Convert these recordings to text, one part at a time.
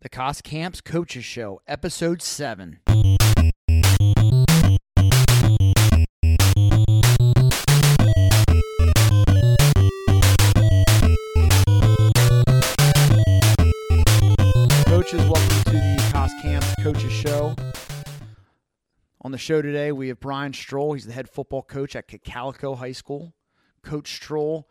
The Cost Camps Coaches Show, Episode 7. Coaches, welcome to the Cost Camps Coaches Show. On the show today, we have Bryan Strohl. He's the head football coach at Cocalico High School. Coach Strohl,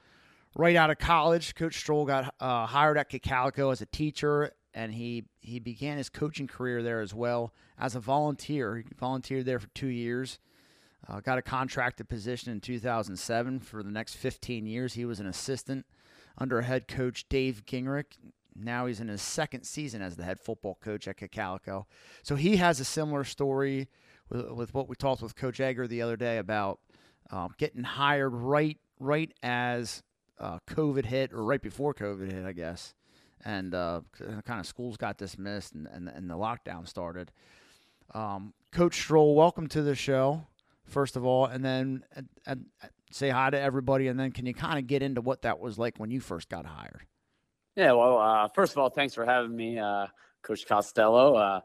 right out of college, Coach Strohl got hired at Cocalico as a teacher, and he began his coaching career there as well as a volunteer. He volunteered there for 2 years, got a contracted position in 2007. For the next 15 years, he was an assistant under head coach Dave Gingrich. Now he's in his second season as the head football coach at Cocalico. So he has a similar story with what we talked with Coach Egger the other day about getting hired right as COVID hit, or right before COVID hit, I guess. And kind of schools got dismissed and the lockdown started. Coach Strohl, welcome to the show, first of all, and then say hi to everybody. And then can you kind of get into what that was like when you first got hired? Yeah, well, first of all, thanks for having me, Coach Costello.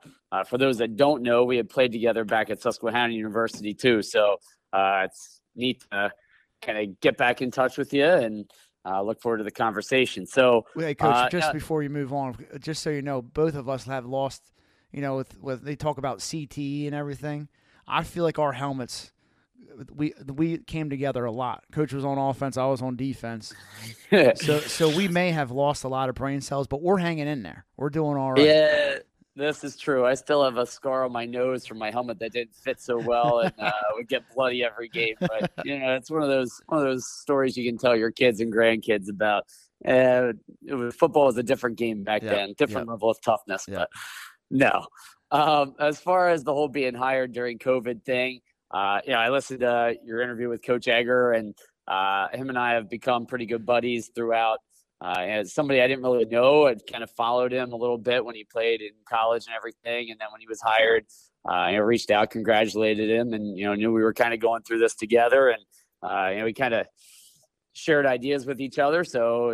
For those that don't know, we had played together back at Susquehanna University too, so it's neat to kind of get back in touch with you and look forward to the conversation. So, hey, Coach, just before you move on, just so you know, both of us have lost. You know, with they talk about CTE and everything. I feel like our helmets. We came together a lot. Coach was on offense. I was on defense. so we may have lost a lot of brain cells, but we're hanging in there. We're doing all right. Yeah, this is true. I still have a scar on my nose from my helmet that didn't fit so well, and would get bloody every game. But you know, it's one of those stories you can tell your kids and grandkids about. Football was a different game back then, different level of toughness. Yep. But no, as far as the whole being hired during COVID thing. I listened to your interview with Coach Egger, and him and I have become pretty good buddies throughout. As somebody I didn't really know, I kind of followed him a little bit when he played in college and everything. And then when he was hired, I reached out, congratulated him, and, you know, knew we were kind of going through this together. And, we kind of shared ideas with each other. So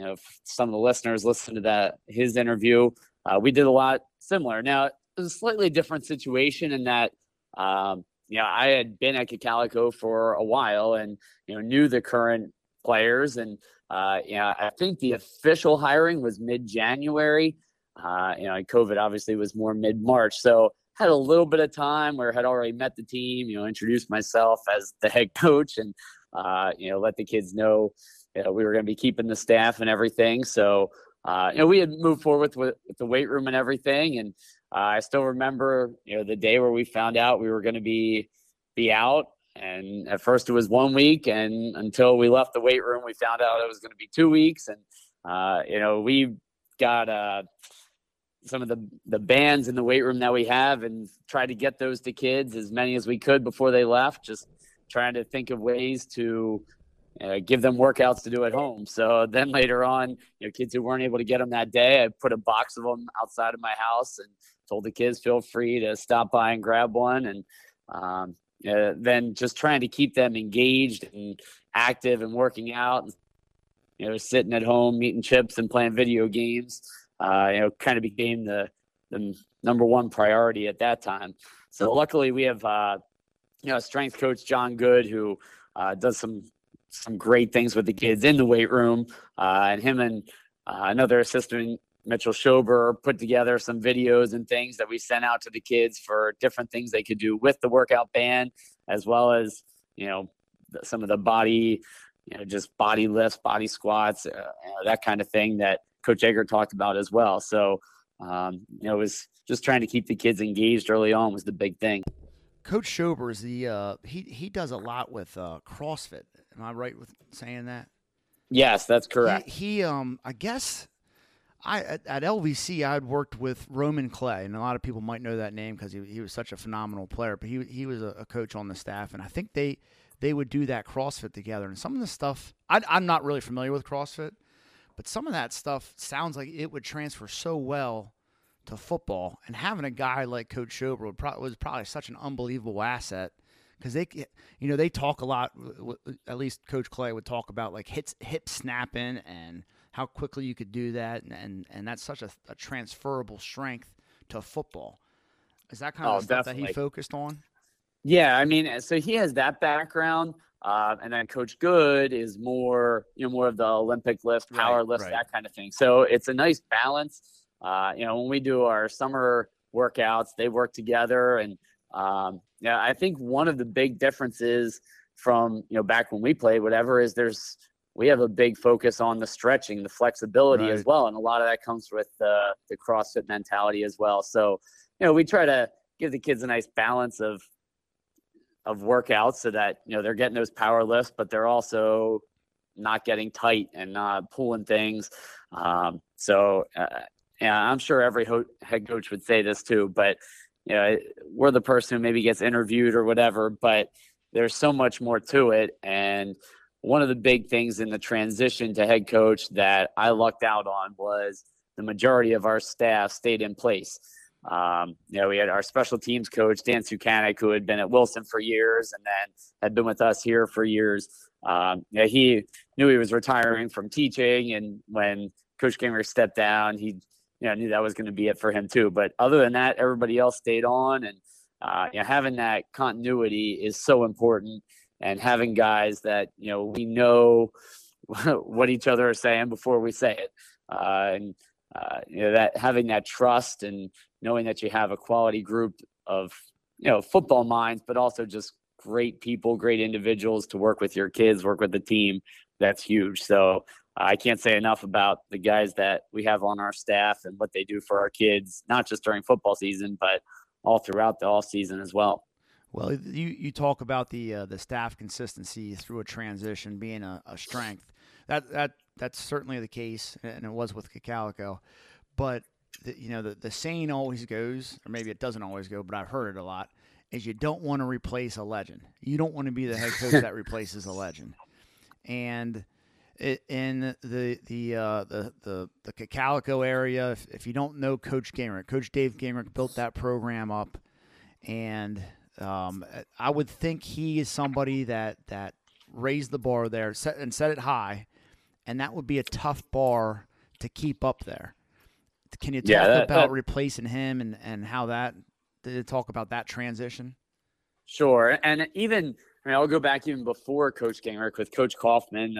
if some of the listeners listened to his interview, we did a lot similar. Now, it was a slightly different situation in that, I had been at Cocalico for a while and, knew the current players. And, I think the official hiring was mid-January. And COVID obviously was more mid-March. So had a little bit of time where I had already met the team, introduced myself as the head coach and, let the kids know, we were going to be keeping the staff and everything. So, we had moved forward with the weight room and everything. And, I still remember, the day where we found out we were going to be out. And at first it was 1 week, and until we left the weight room, we found out it was going to be 2 weeks. And, we got some of the bands in the weight room that we have and tried to get those to kids, as many as we could before they left, just trying to think of ways to give them workouts to do at home. So then later on, kids who weren't able to get them that day, I put a box of them outside of my house and told the kids, feel free to stop by and grab one. And then just trying to keep them engaged and active and working out, and, sitting at home, eating chips and playing video games, kind of became the number one priority at that time. So luckily we have, strength coach, John Good, who does some great things with the kids in the weight room. And him and another assistant, Mitchell Schober, put together some videos and things that we sent out to the kids for different things they could do with the workout band, as well as, some of the body, just body lifts, body squats, that kind of thing that Coach Egger talked about as well. So, it was just trying to keep the kids engaged early on was the big thing. Coach Schober is he does a lot with CrossFit. Am I right with saying that? Yes, that's correct. He I guess at LVC I had worked with Roman Clay, and a lot of people might know that name because he was such a phenomenal player. But he was a coach on the staff, and I think they would do that CrossFit together. And some of the stuff I'm not really familiar with CrossFit, but some of that stuff sounds like it would transfer so well to football. And having a guy like Coach Schober was probably such an unbelievable asset. Because they talk a lot. At least Coach Clay would talk about like hip snapping and how quickly you could do that, and that's such a transferable strength to football. Is that kind of stuff definitely that he focused on? Yeah, I mean, so he has that background, and then Coach Good is more, more of the Olympic lift, power lift, that kind of thing. So it's a nice balance. When we do our summer workouts, they work together, and I think one of the big differences from back when we played, is we have a big focus on the stretching, the flexibility as well, and a lot of that comes with the CrossFit mentality as well. So we try to give the kids a nice balance of workouts so that they're getting those power lifts, but they're also not getting tight and not pulling things. I'm sure every head coach would say this too, but we're the person who maybe gets interviewed or whatever, but there's so much more to it. And one of the big things in the transition to head coach that I lucked out on was the majority of our staff stayed in place. We had our special teams coach, Dan Sukanik, who had been at Wilson for years and then had been with us here for years. He knew he was retiring from teaching, and when Coach Gamer stepped down, he knew that was going to be it for him too. But other than that, everybody else stayed on, and having that continuity is so important, and having guys that, we know what each other are saying before we say it. That having that trust and knowing that you have a quality group of, football minds, but also just great people, great individuals to work with your kids, work with the team. That's huge. So I can't say enough about the guys that we have on our staff and what they do for our kids, not just during football season, but all throughout the off season as well. Well, you talk about the staff consistency through a transition being a strength. That's certainly the case, and it was with Cocalico. But the saying always goes, or maybe it doesn't always go, but I've heard it a lot, is you don't want to replace a legend. You don't want to be the head coach that replaces a legend. And in the Cocalico area, if you don't know Coach Gamer, Coach Dave Gamer built that program up, and I would think he is somebody that raised the bar there, set it high, and that would be a tough bar to keep up there. Can you talk about replacing him and how that? Did you talk about that transition? Sure, and I'll go back even before Coach Gamer with Coach Kaufman.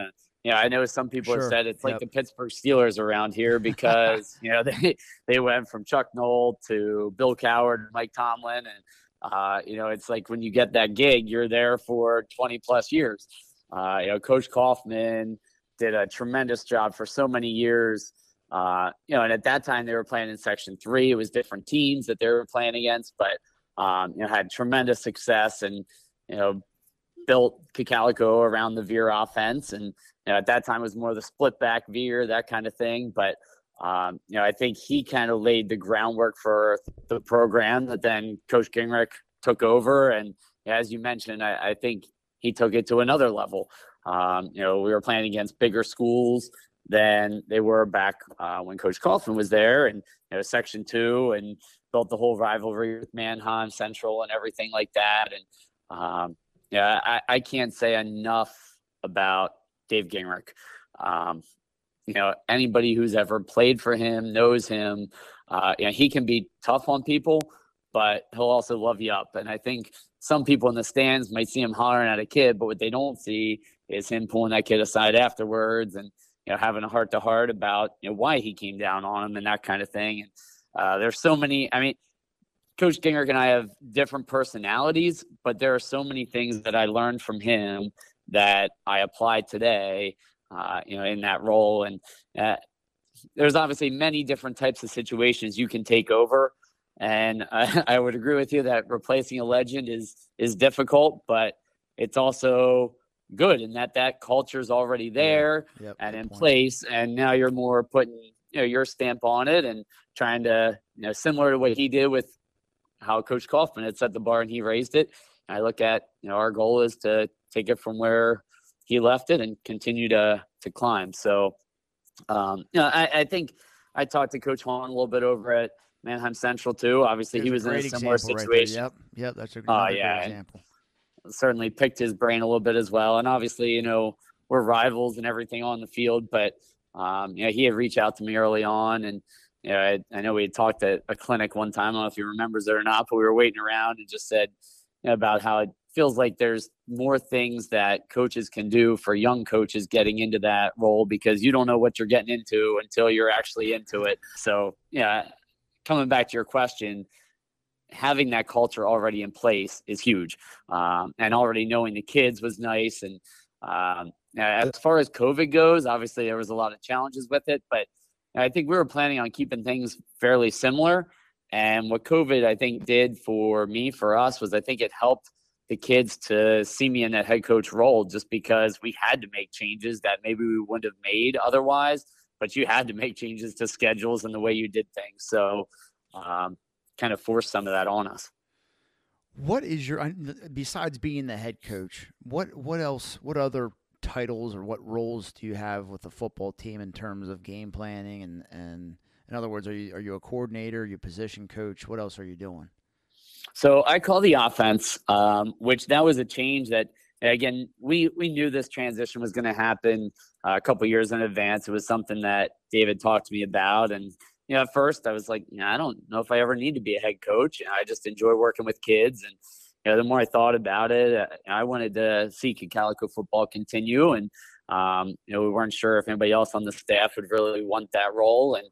I know some people have said it's like the Pittsburgh Steelers around here because, they went from Chuck Knoll to Bill Coward, Mike Tomlin. And, it's like when you get that gig, you're there for 20 plus years. Coach Kaufman did a tremendous job for so many years. And at that time they were playing in Section 3. It was different teams that they were playing against, but, had tremendous success and, built Cocalico around the veer offense. And at that time it was more the split back veer, that kind of thing. But, I think he kind of laid the groundwork for the program that then Coach Gingrich took over. And as you mentioned, I think he took it to another level. We were playing against bigger schools than they were back when Coach Kaufman was there, and, Section 2, and built the whole rivalry with Manheim Central and everything like that. And, I can't say enough about Dave Gingrich. Anybody who's ever played for him knows him. He can be tough on people, but he'll also love you up. And I think some people in the stands might see him hollering at a kid, but what they don't see is him pulling that kid aside afterwards and, having a heart-to-heart about, why he came down on him and that kind of thing. And there's so many – Coach Gingrich and I have different personalities, but there are so many things that I learned from him that I apply today, in that role. And there's obviously many different types of situations you can take over. And I would agree with you that replacing a legend is difficult, but it's also good in that culture is already there and in place. And now you're more putting, your stamp on it and trying to, similar to what he did with how Coach Kaufman had set the bar and he raised it. And I look at, our goal is to take it from where he left it and continue to climb. So, I think I talked to Coach Hahn a little bit over at Manheim Central too. Obviously he was in a similar situation. Right, yep. That's a great example. Certainly picked his brain a little bit as well. And obviously, we're rivals and everything on the field, but He had reached out to me early on, and I know we had talked at a clinic one time. I don't know if he remembers it or not, but we were waiting around and just said about how it feels like there's more things that coaches can do for young coaches getting into that role, because you don't know what you're getting into until you're actually into it. So yeah, coming back to your question, having that culture already in place is huge. And already knowing the kids was nice. And as far as COVID goes, obviously there was a lot of challenges with it, but I think we were planning on keeping things fairly similar. And what COVID, I think, did for me, for us, was I think it helped the kids to see me in that head coach role, just because we had to make changes that maybe we wouldn't have made otherwise, but you had to make changes to schedules and the way you did things. So kind of forced some of that on us. What is your, besides being the head coach, what else, what other titles or what roles do you have with the football team in terms of game planning? And in other words, are you a coordinator, are you a position coach? What else are you doing? So I call the offense, which that was a change that, again, we knew this transition was going to happen a couple years in advance. It was something that David talked to me about. And, at first I was like, I don't know if I ever need to be a head coach. I just enjoy working with kids. And, the more I thought about it, I wanted to see Cocalico football continue. And, we weren't sure if anybody else on the staff would really want that role. And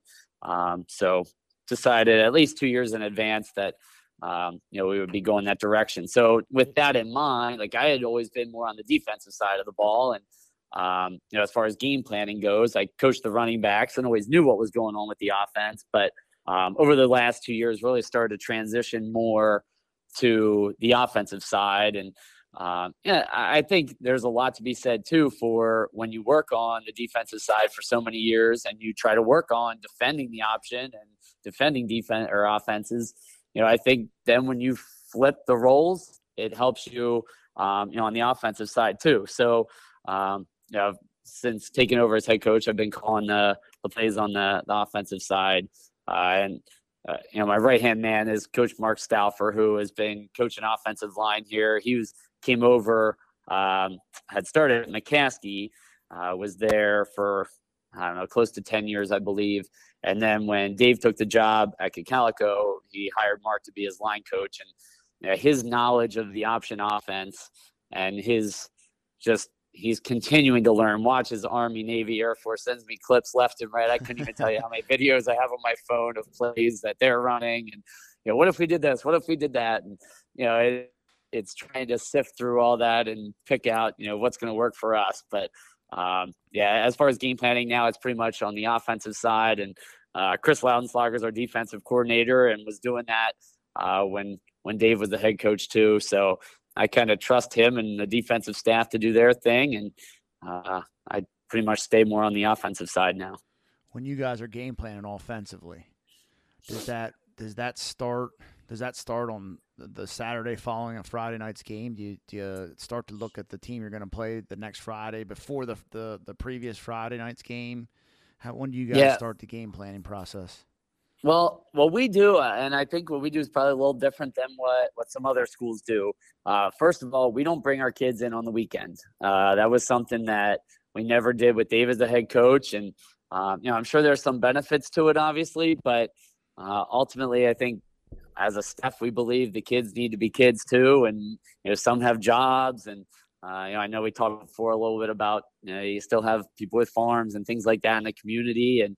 so decided at least 2 years in advance that, we would be going that direction. So with that in mind, like I had always been more on the defensive side of the ball. And, as far as game planning goes, I coached the running backs and always knew what was going on with the offense. But over the last 2 years, really started to transition more to the offensive side. And I think there's a lot to be said, too, for when you work on the defensive side for so many years and you try to work on defending the option and defending defense or offenses. I think then when you flip the roles, it helps you, on the offensive side too. So, since taking over as head coach, I've been calling the plays on the offensive side. My right-hand man is Coach Mark Stauffer, who has been coaching offensive line here. He came over, had started at McCaskey, was there for, I don't know, close to 10 years, I believe. And then when Dave took the job at Cocalico, he hired Mark to be his line coach. And his knowledge of the option offense and he's continuing to learn. Watches Army, Navy, Air Force, sends me clips left and right. I couldn't even tell you how many videos I have on my phone of plays that they're running. And, what if we did this? What if we did that? And, it's trying to sift through all that and pick out, what's going to work for us. But, as far as game planning now, it's pretty much on the offensive side. And Chris Loudenslager is our defensive coordinator and was doing that when Dave was the head coach too. So I kind of trust him and the defensive staff to do their thing. And I pretty much stay more on the offensive side now. When you guys are game planning offensively, does that start on the Saturday following a Friday night's game? Do you start to look at the team you're going to play the next Friday before the previous Friday night's game? When do you guys start the game planning process? Well, what we do, and I think what we do is probably a little different than what some other schools do. First of all, we don't bring our kids in on the weekend. That was something that we never did with Dave as the head coach. And, I'm sure there's some benefits to it, obviously, but ultimately I think as a staff, we believe the kids need to be kids too. And, some have jobs and, I know we talked before a little bit about, you still have people with farms and things like that in the community. And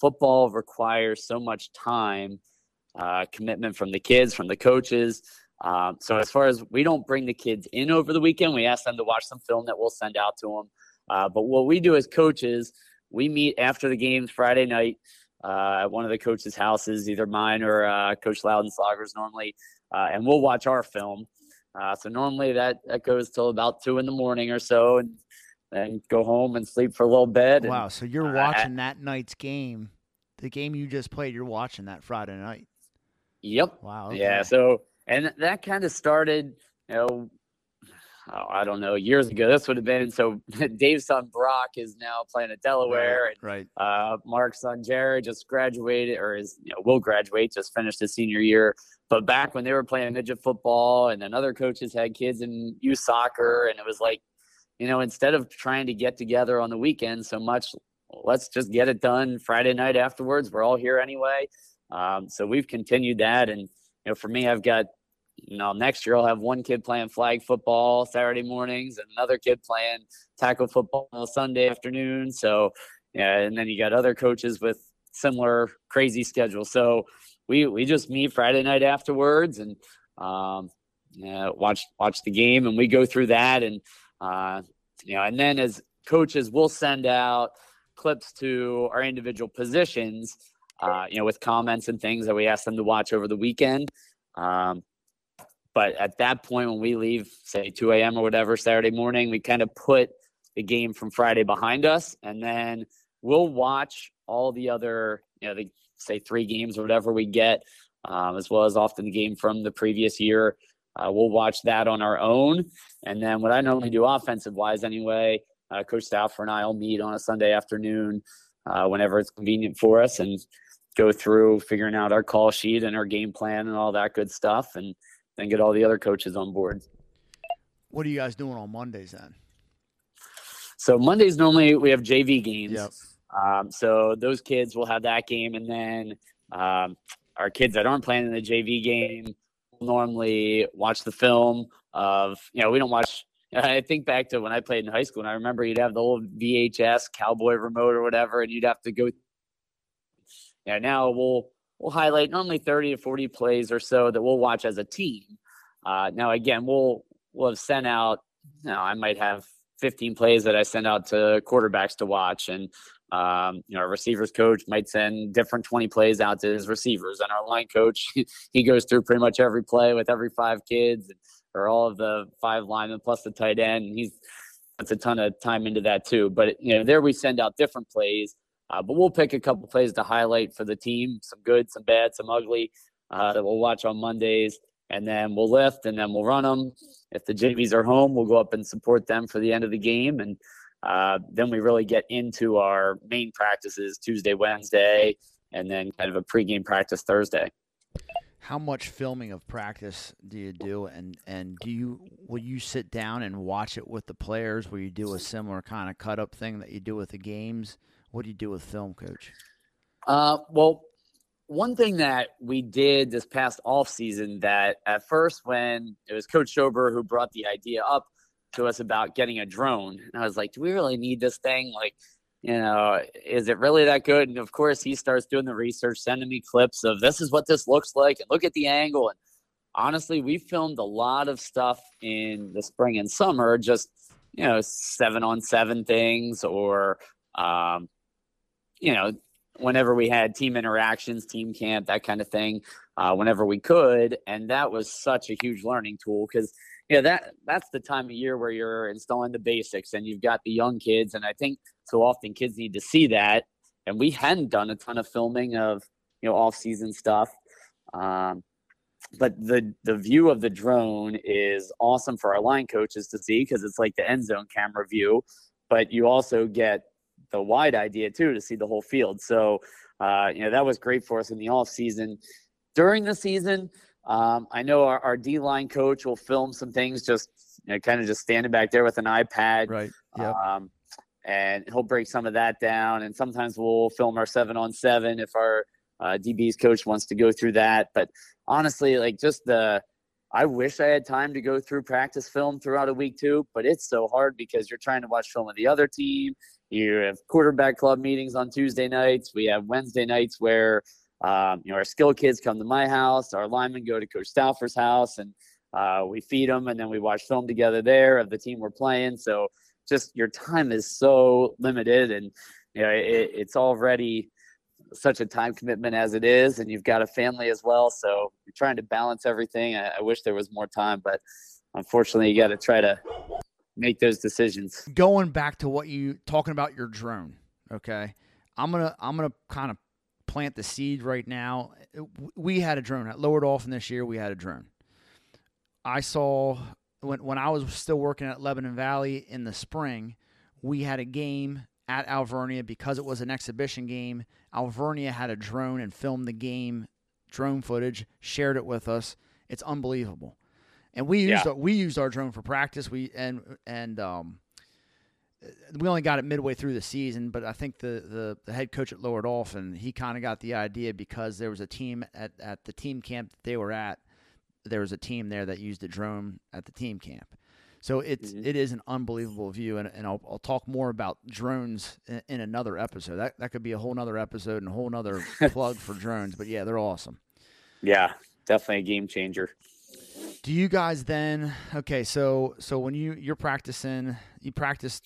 football requires so much time, commitment from the kids, from the coaches. So as far as we don't bring the kids in over the weekend, we ask them to watch some film that we'll send out to them. But what we do as coaches, we meet after the games Friday night at one of the coaches' houses, either mine or Coach Loudenslager's normally, and we'll watch our film. So normally that goes till about 2 a.m. or so, and then go home and sleep for a little bit. Wow. So you're watching that night's game, the game you just played, you're watching that Friday night. Yep. Wow. Okay. Yeah. So, and that kind of started, years ago, this would have been, so Dave's son Brock is now playing at Delaware. Right. Mark's son Jared just graduated or will graduate, just finished his senior year. But back when they were playing midget football and then other coaches had kids in youth soccer, and it was like, instead of trying to get together on the weekend so much, let's just get it done Friday night afterwards. We're all here anyway. So we've continued that. And, for me, I've got, next year I'll have one kid playing flag football Saturday mornings and another kid playing tackle football Sunday afternoon. So, and then you got other coaches with similar crazy schedules. So we just meet Friday night afterwards and, watch the game, and we go through that. And, and then as coaches, we'll send out clips to our individual positions, with comments and things that we ask them to watch over the weekend. But at that point, when we leave, say 2 a.m. or whatever, Saturday morning, we kind of put the game from Friday behind us, and then we'll watch all the other, the, say 3 games or whatever we get, as well as often the game from the previous year. We'll watch that on our own. And then what I normally do offensive-wise anyway, Coach Stauffer and I will meet on a Sunday afternoon whenever it's convenient for us and go through figuring out our call sheet and our game plan and all that good stuff, and then get all the other coaches on board. What are you guys doing on Mondays then? So Mondays normally we have JV games. Yep. So those kids will have that game. And then our kids that aren't playing in the JV game normally watch the film of, we don't watch. I think back to when I played in high school, and I remember you'd have the old VHS cowboy remote or whatever, and you'd have to go. Now we'll highlight normally 30 to 40 plays or so that we'll watch as a team. Now again, we'll have sent out, I might have 15 plays that I send out to quarterbacks to watch, and our receivers coach might send different 20 plays out to his receivers, and our line coach, he goes through pretty much every play with every 5 kids or all of the 5 linemen plus the tight end. And he puts a ton of time into that too. But there we send out different plays, but we'll pick a couple plays to highlight for the team, some good, some bad, some ugly, that we'll watch on Mondays, and then we'll lift and then we'll run them. If the JVs are home, we'll go up and support them for the end of the game. And then we really get into our main practices Tuesday, Wednesday, and then kind of a pregame practice Thursday. How much filming of practice do you do? And will you sit down and watch it with the players? Will you do a similar kind of cut up thing that you do with the games? What do you do with film, Coach? Well, one thing that we did this past off season that at first, when it was Coach Schober who brought the idea up to us about getting a drone, and I was like, do we really need this thing? Like, is it really that good? And of course he starts doing the research, sending me clips of this is what this looks like, and look at the angle. And honestly, we filmed a lot of stuff in the spring and summer, just, 7-on-7 things, or, whenever we had team interactions, team camp, that kind of thing, whenever we could. And that was such a huge learning tool, because that's the time of year where you're installing the basics and you've got the young kids. And I think so often kids need to see that. And we hadn't done a ton of filming of, off season stuff. But the view of the drone is awesome for our line coaches to see, because it's like the end zone camera view, but you also get the wide idea too, to see the whole field. So, that was great for us in the off season. During the season, I know our D-line coach will film some things, just kind of just standing back there with an iPad. Right. Yep. And he'll break some of that down. And sometimes we'll film our 7-on-7 if our DB's coach wants to go through that. But honestly, I wish I had time to go through practice film throughout a week too, but it's so hard because you're trying to watch film of the other team. You have quarterback club meetings on Tuesday nights. We have Wednesday nights where our skill kids come to my house, our linemen go to Coach Stauffer's house, and we feed them, and then we watch film together there of the team we're playing. So just your time is so limited, and it's already such a time commitment as it is, and you've got a family as well. So you're trying to balance everything. I wish there was more time, but unfortunately, you got to try to make those decisions. Going back to what you talking about your drone, okay? I'm gonna kind of plant the seed right now. We had a drone at Lower Dolphin this year. We had a drone. I saw when I was still working at Lebanon Valley in the spring, we had a game at Alvernia because it was an exhibition game. Alvernia had a drone and filmed the game, drone footage, shared it with us. It's unbelievable. And we used our drone for practice. We and we only got it midway through the season, but I think the head coach at Lower Dolphin, he kind of got the idea because there was a team at the team camp that they were at. There was a team there that used a drone at the team camp. So it is an unbelievable view, and I'll talk more about drones in another episode. That could be a whole nother episode and a whole nother plug for drones. But yeah, they're awesome. Yeah, definitely a game changer. Do you guys then? Okay, so when you're practicing, you practiced.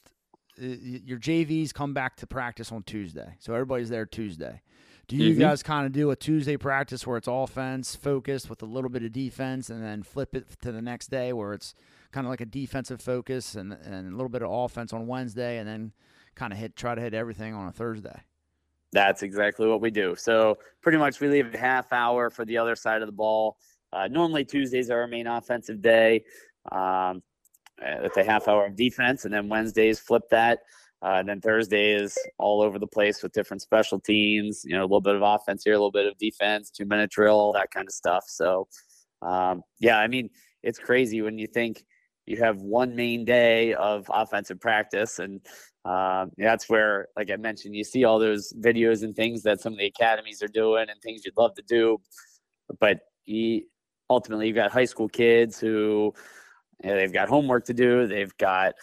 Your JVs come back to practice on Tuesday, so everybody's there Tuesday. Do you guys kind of do a Tuesday practice where it's offense focused with a little bit of defense, and then flip it to the next day where it's kind of like a defensive focus and a little bit of offense on Wednesday, and then kind of try to hit everything on a Thursday? That's exactly what we do. So pretty much we leave a half hour for the other side of the ball. Normally Tuesdays are our main offensive day. With a half hour of defense, and then Wednesdays flip that. And then Thursday is all over the place with different special teams, a little bit of offense here, a little bit of defense, 2-minute drill, that kind of stuff. So, it's crazy when you think you have one main day of offensive practice. And that's where, like I mentioned, you see all those videos and things that some of the academies are doing and things you'd love to do. But ultimately you've got high school kids who, they've got homework to do. They've got,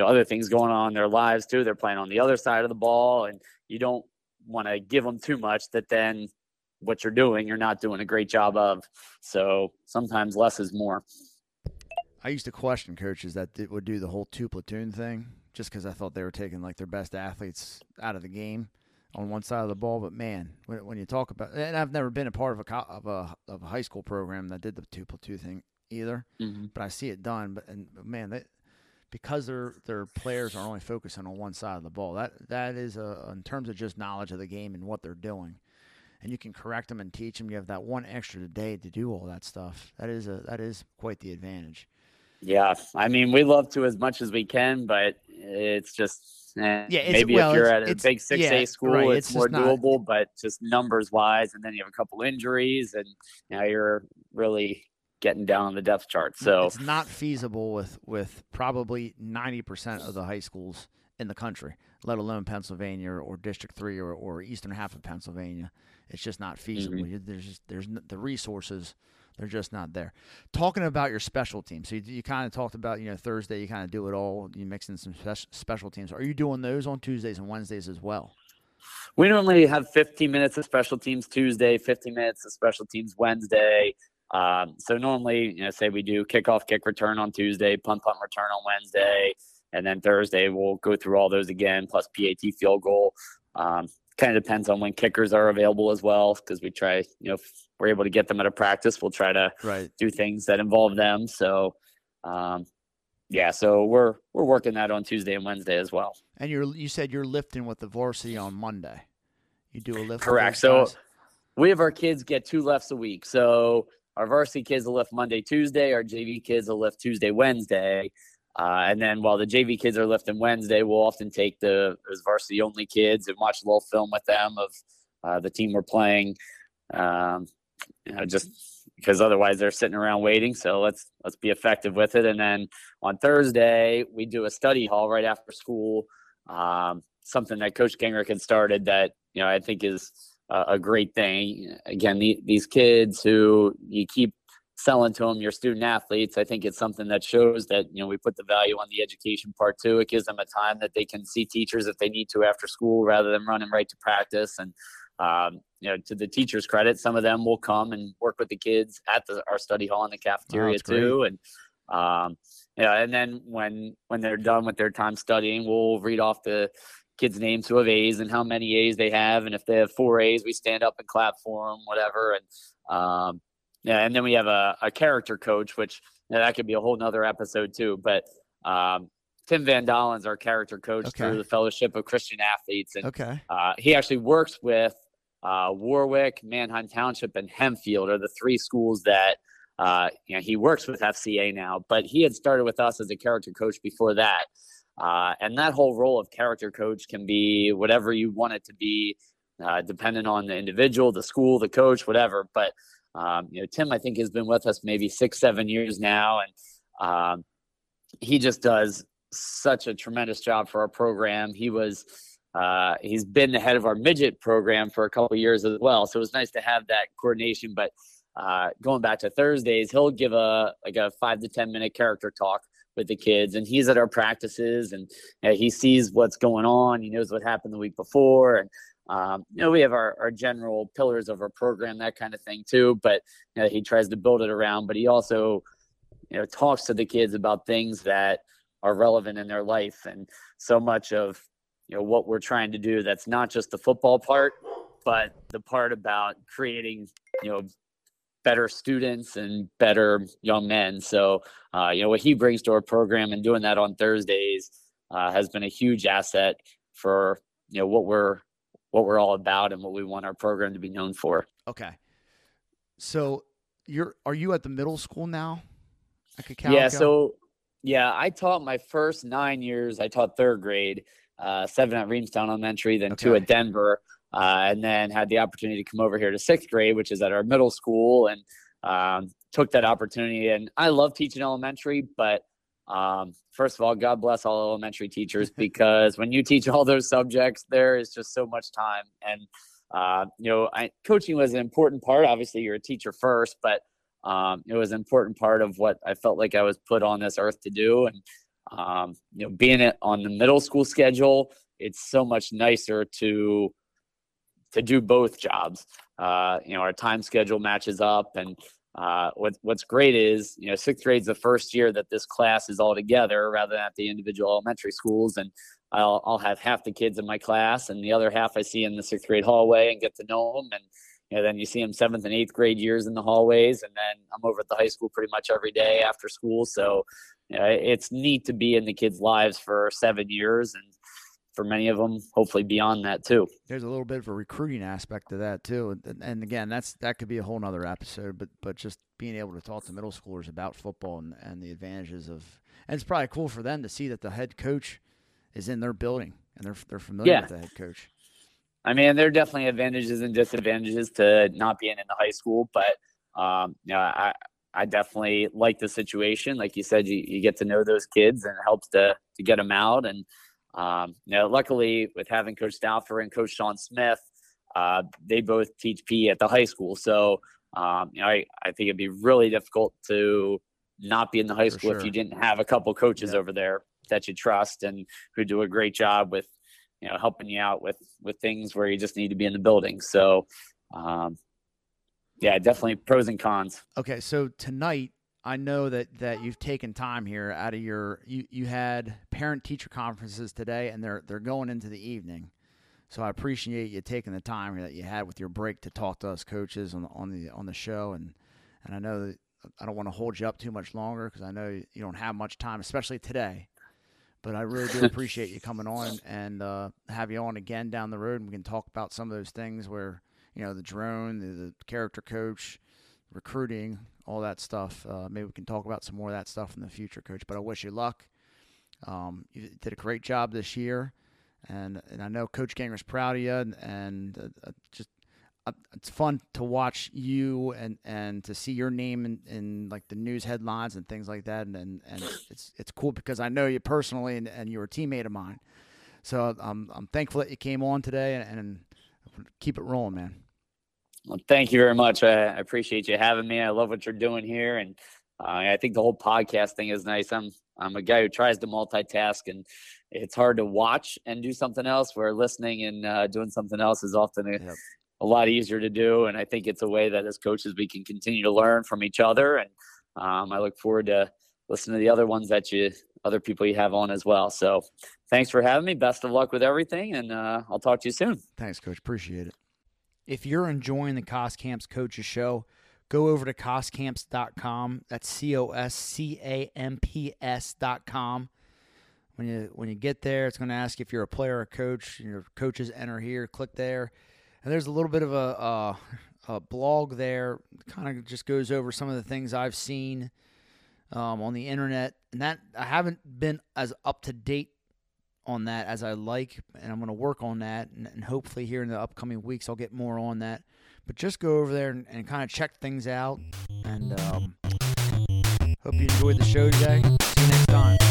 other things going on in their lives too. They're playing on the other side of the ball, and you don't want to give them too much that then what you're doing, you're not doing a great job of. So sometimes less is more. I used to question coaches that would do the whole 2-platoon thing just because I thought they were taking like their best athletes out of the game on one side of the ball. But man, when you talk about, and I've never been a part of a high school program that did the 2-platoon thing either, but I see it done. But man, because their players are only focusing on one side of the ball, that is in terms of just knowledge of the game and what they're doing, and you can correct them and teach them. You have that one extra day to do all that stuff. That is quite the advantage. Yeah, we love to as much as we can, but it's just if you're at a big 6A school, right, it's more doable, but just numbers wise, and then you have a couple injuries, and now you're really getting down on the depth chart. So it's not feasible with probably 90% of the high schools in the country, let alone Pennsylvania or District 3 or eastern half of Pennsylvania. It's just not feasible. There's the resources. They're just not there. Talking about your special teams. So you kind of talked about, Thursday, you kind of do it all. You mix in some special teams. Are you doing those on Tuesdays and Wednesdays as well? We normally have 15 minutes of special teams Tuesday, 15 minutes of special teams Wednesday. So normally, say we do kickoff, kick return on Tuesday, punt return on Wednesday, and then Thursday we'll go through all those again, plus PAT field goal. Kind of depends on when kickers are available as well, because we try, if we're able to get them at a practice, we'll try to do things that involve them. So, so we're working that on Tuesday and Wednesday as well. And you said you're lifting with the varsity on Monday. You do a lift. Correct. So we have our kids get 2 lifts a week. So our varsity kids will lift Monday, Tuesday. Our JV kids will lift Tuesday, Wednesday. And then while the JV kids are lifting Wednesday, we'll often take those varsity-only kids and watch a little film with them of the team we're playing, just because otherwise they're sitting around waiting. So let's be effective with it. And then on Thursday, we do a study hall right after school, something that Coach Gingrich had started that I think is – a great thing. Again, these kids who you keep selling to them, your student athletes, I think it's something that shows that, we put the value on the education part too. It gives them a time that they can see teachers if they need to after school rather than running right to practice. And, to the teacher's credit, some of them will come and work with the kids at our study hall in the cafeteria too. Great. And, and then when they're done with their time studying, we'll read off the kids' names who have A's and how many A's they have. And if they have 4 A's, we stand up and clap for them, whatever. And, and then we have a character coach, which that could be a whole nother episode too. But Tim Van Dolen's our character coach through the Fellowship of Christian Athletes. And he actually works with Warwick, Manheim Township, and Hemfield are the 3 schools that he works with FCA now. But he had started with us as a character coach before that. And that whole role of character coach can be whatever you want it to be, dependent on the individual, the school, the coach, whatever. But, Tim, I think, has been with us maybe 6-7 years now. And he just does such a tremendous job for our program. He was, he's been the head of our midget program for a couple of years as well. So it was nice to have that coordination. But going back to Thursdays, he'll give a 5 to 10 minute character talk with the kids, and he's at our practices, and he sees what's going on. He knows what happened the week before. And, we have our general pillars of our program, that kind of thing too, but he tries to build it around, but he also, talks to the kids about things that are relevant in their life. And so much of, what we're trying to do, that's not just the football part, but the part about creating, better students and better young men. So, what he brings to our program and doing that on Thursdays has been a huge asset for, what we're all about and what we want our program to be known for. Okay. So are you at the middle school now? Yeah. So, I taught my first 9 years. I taught third grade, 7 at Reamstown Elementary, then 2 at Denver, and then had the opportunity to come over here to sixth grade, which is at our middle school, and took that opportunity. And I love teaching elementary, but first of all, God bless all elementary teachers, because when you teach all those subjects, there is just so much time. And, coaching was an important part. Obviously, you're a teacher first, but it was an important part of what I felt like I was put on this earth to do. And, being on the middle school schedule, it's so much nicer to do both jobs. Our time schedule matches up, and, what's great is, sixth grade's the first year that this class is all together rather than at the individual elementary schools. And I'll have half the kids in my class and the other half I see in the sixth grade hallway and get to know them. And, then you see them 7th and 8th grade years in the hallways, and then I'm over at the high school pretty much every day after school. So it's neat to be in the kids' lives for 7 years, and for many of them, hopefully beyond that too. There's a little bit of a recruiting aspect to that too. And again, that could be a whole nother episode, but just being able to talk to middle schoolers about football and the advantages of, and it's probably cool for them to see that the head coach is in their building and they're familiar with the head coach. I mean, there are definitely advantages and disadvantages to not being in the high school, but I definitely like the situation. Like you said, you get to know those kids, and it helps to get them out. And luckily, with having Coach Stauffer and Coach Sean Smith, they both teach PE at the high school. So I think it'd be really difficult to not be in the high school if you didn't have a couple coaches over there that you trust and who do a great job with, helping you out with things where you just need to be in the building. So, definitely pros and cons. Okay. So tonight, I know that you've taken time here out of you had parent teacher conferences today, and they're going into the evening. So I appreciate you taking the time that you had with your break to talk to us coaches on the show. And I know that I don't want to hold you up too much longer, 'cause I know you don't have much time, especially today. But I really do appreciate you coming on, and have you on again down the road, and we can talk about some of those things where, the drone, the character coach, recruiting, all that stuff. Maybe we can talk about some more of that stuff in the future, Coach. But I wish you luck. You did a great job this year, and I know Coach Ganger's proud of you, and it's fun to watch you and to see your name in like the news headlines and things like that. And it's cool, because I know you personally, and you're a teammate of mine. So I'm thankful that you came on today, and keep it rolling, man. Well, thank you very much. I appreciate you having me. I love what you're doing here. And I think the whole podcast thing is nice. I'm a guy who tries to multitask, and it's hard to watch and do something else, where listening and doing something else is often a lot easier to do. And I think it's a way that as coaches, we can continue to learn from each other. And I look forward to listening to the other ones other people you have on as well. So thanks for having me. Best of luck with everything. And I'll talk to you soon. Thanks, Coach. Appreciate it. If you're enjoying the Cost Camps Coaches Show, go over to costcamps.com. That's COSCAMPS.com. When you get there, it's going to ask you if you're a player or a coach. Your coaches enter here. Click there. And there's a little bit of a blog there, kind of just goes over some of the things I've seen on the internet. And that I haven't been as up to date on that as I like, and I'm going to work on that. And hopefully here in the upcoming weeks, I'll get more on that. But just go over there and kind of check things out. And hope you enjoyed the show today. See you next time.